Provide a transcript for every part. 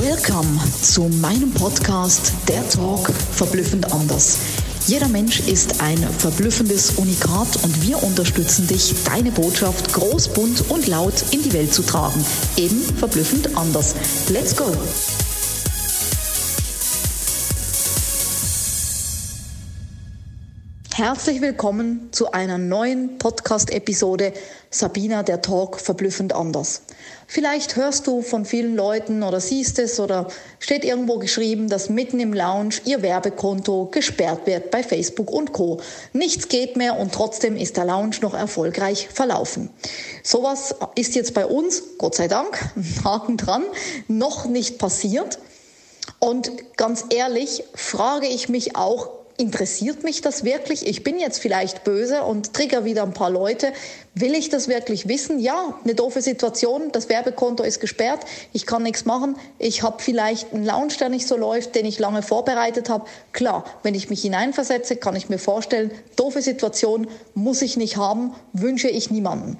Willkommen zu meinem Podcast Der Talk verblüffend anders. Jeder Mensch ist ein verblüffendes Unikat und wir unterstützen dich, deine Botschaft groß, bunt und laut in die Welt zu tragen. Eben verblüffend anders. Let's go! Herzlich willkommen zu einer neuen Podcast-Episode Sabina, der Talk verblüffend anders. Vielleicht hörst du von vielen Leuten oder siehst es oder steht irgendwo geschrieben, dass mitten im Lounge ihr Werbekonto gesperrt wird bei Facebook und Co. Nichts geht mehr und trotzdem ist der Lounge noch erfolgreich verlaufen. Sowas ist jetzt bei uns, Gott sei Dank, Haken dran, noch nicht passiert. Und ganz ehrlich frage ich mich auch, interessiert mich das wirklich? Ich bin jetzt vielleicht böse und trigger wieder ein paar Leute. Will ich das wirklich wissen? Ja, eine doofe Situation. Das Werbekonto ist gesperrt. Ich kann nichts machen. Ich habe vielleicht einen Lounge, der nicht so läuft, den ich lange vorbereitet habe. Klar, wenn ich mich hineinversetze, kann ich mir vorstellen, doofe Situation muss ich nicht haben, wünsche ich niemandem.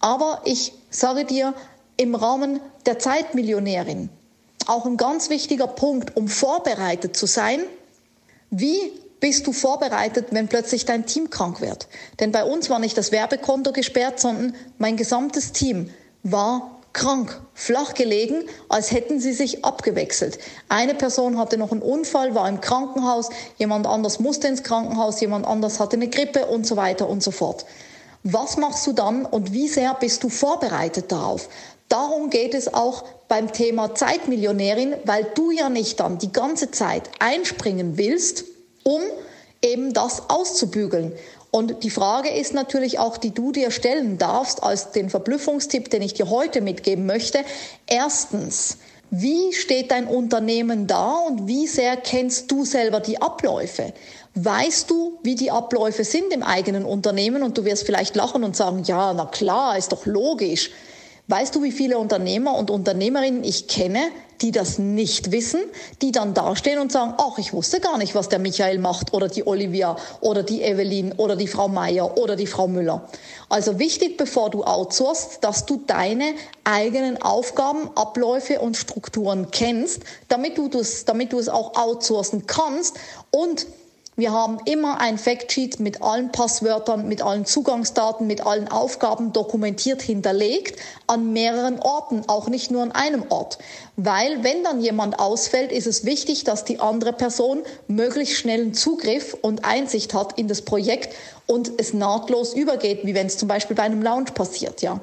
Aber ich sage dir, im Rahmen der Zeitmillionärin, auch ein ganz wichtiger Punkt, um vorbereitet zu sein: Wie bist du vorbereitet, wenn plötzlich dein Team krank wird? Denn bei uns war nicht das Werbekonto gesperrt, sondern mein gesamtes Team war krank, flach gelegen, als hätten sie sich abgewechselt. Eine Person hatte noch einen Unfall, war im Krankenhaus, jemand anders musste ins Krankenhaus, jemand anders hatte eine Grippe und so weiter und so fort. Was machst du dann und wie sehr bist du vorbereitet darauf? Darum geht es auch beim Thema Zeitmillionärin, weil du ja nicht dann die ganze Zeit einspringen willst, um eben das auszubügeln. Und die Frage ist natürlich auch, die du dir stellen darfst, als den Verblüffungstipp, den ich dir heute mitgeben möchte. Erstens, wie steht dein Unternehmen da und wie sehr kennst du selber die Abläufe? Weißt du, wie die Abläufe sind im eigenen Unternehmen? Und du wirst vielleicht lachen und sagen, ja, na klar, ist doch logisch. Weißt du, wie viele Unternehmer und Unternehmerinnen ich kenne, die das nicht wissen, die dann dastehen und sagen, ach, ich wusste gar nicht, was der Michael macht oder die Olivia oder die Evelyn oder die Frau Meier oder die Frau Müller. Also wichtig, bevor du outsourcest, dass du deine eigenen Aufgaben, Abläufe und Strukturen kennst, damit du es auch outsourcen kannst. Und wir haben immer ein Factsheet mit allen Passwörtern, mit allen Zugangsdaten, mit allen Aufgaben dokumentiert hinterlegt an mehreren Orten, auch nicht nur an einem Ort. Weil wenn dann jemand ausfällt, ist es wichtig, dass die andere Person möglichst schnellen Zugriff und Einsicht hat in das Projekt und es nahtlos übergeht, wie wenn es zum Beispiel bei einem Lounge passiert. Ja.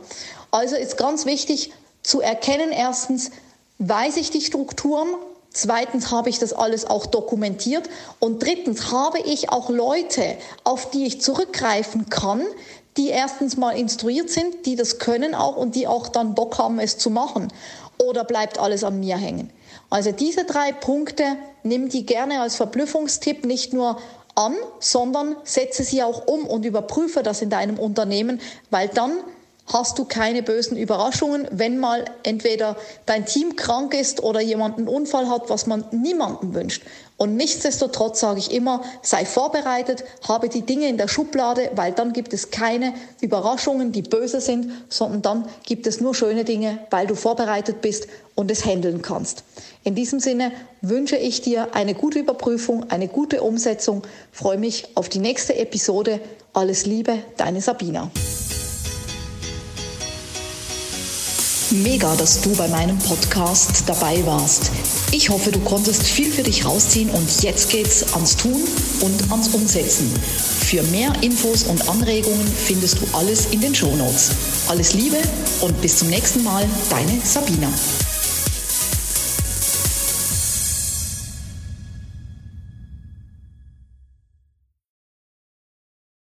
Also ist ganz wichtig zu erkennen, erstens, weiß ich die Strukturen? Zweitens, habe ich das alles auch dokumentiert? Und drittens, habe ich auch Leute, auf die ich zurückgreifen kann, die erstens mal instruiert sind, die das können auch und die auch dann Bock haben, es zu machen? Oder bleibt alles an mir hängen? Also diese drei Punkte, nimm die gerne als Verblüffungstipp nicht nur an, sondern setze sie auch um und überprüfe das in deinem Unternehmen, weil dann hast du keine bösen Überraschungen, wenn mal entweder dein Team krank ist oder jemand einen Unfall hat, was man niemandem wünscht. Und nichtsdestotrotz sage ich immer, sei vorbereitet, habe die Dinge in der Schublade, weil dann gibt es keine Überraschungen, die böse sind, sondern dann gibt es nur schöne Dinge, weil du vorbereitet bist und es handeln kannst. In diesem Sinne wünsche ich dir eine gute Überprüfung, eine gute Umsetzung. Freue mich auf die nächste Episode. Alles Liebe, deine Sabina. Mega, dass du bei meinem Podcast dabei warst. Ich hoffe, du konntest viel für dich rausziehen und jetzt geht's ans Tun und ans Umsetzen. Für mehr Infos und Anregungen findest du alles in den Shownotes. Alles Liebe und bis zum nächsten Mal, deine Sabina.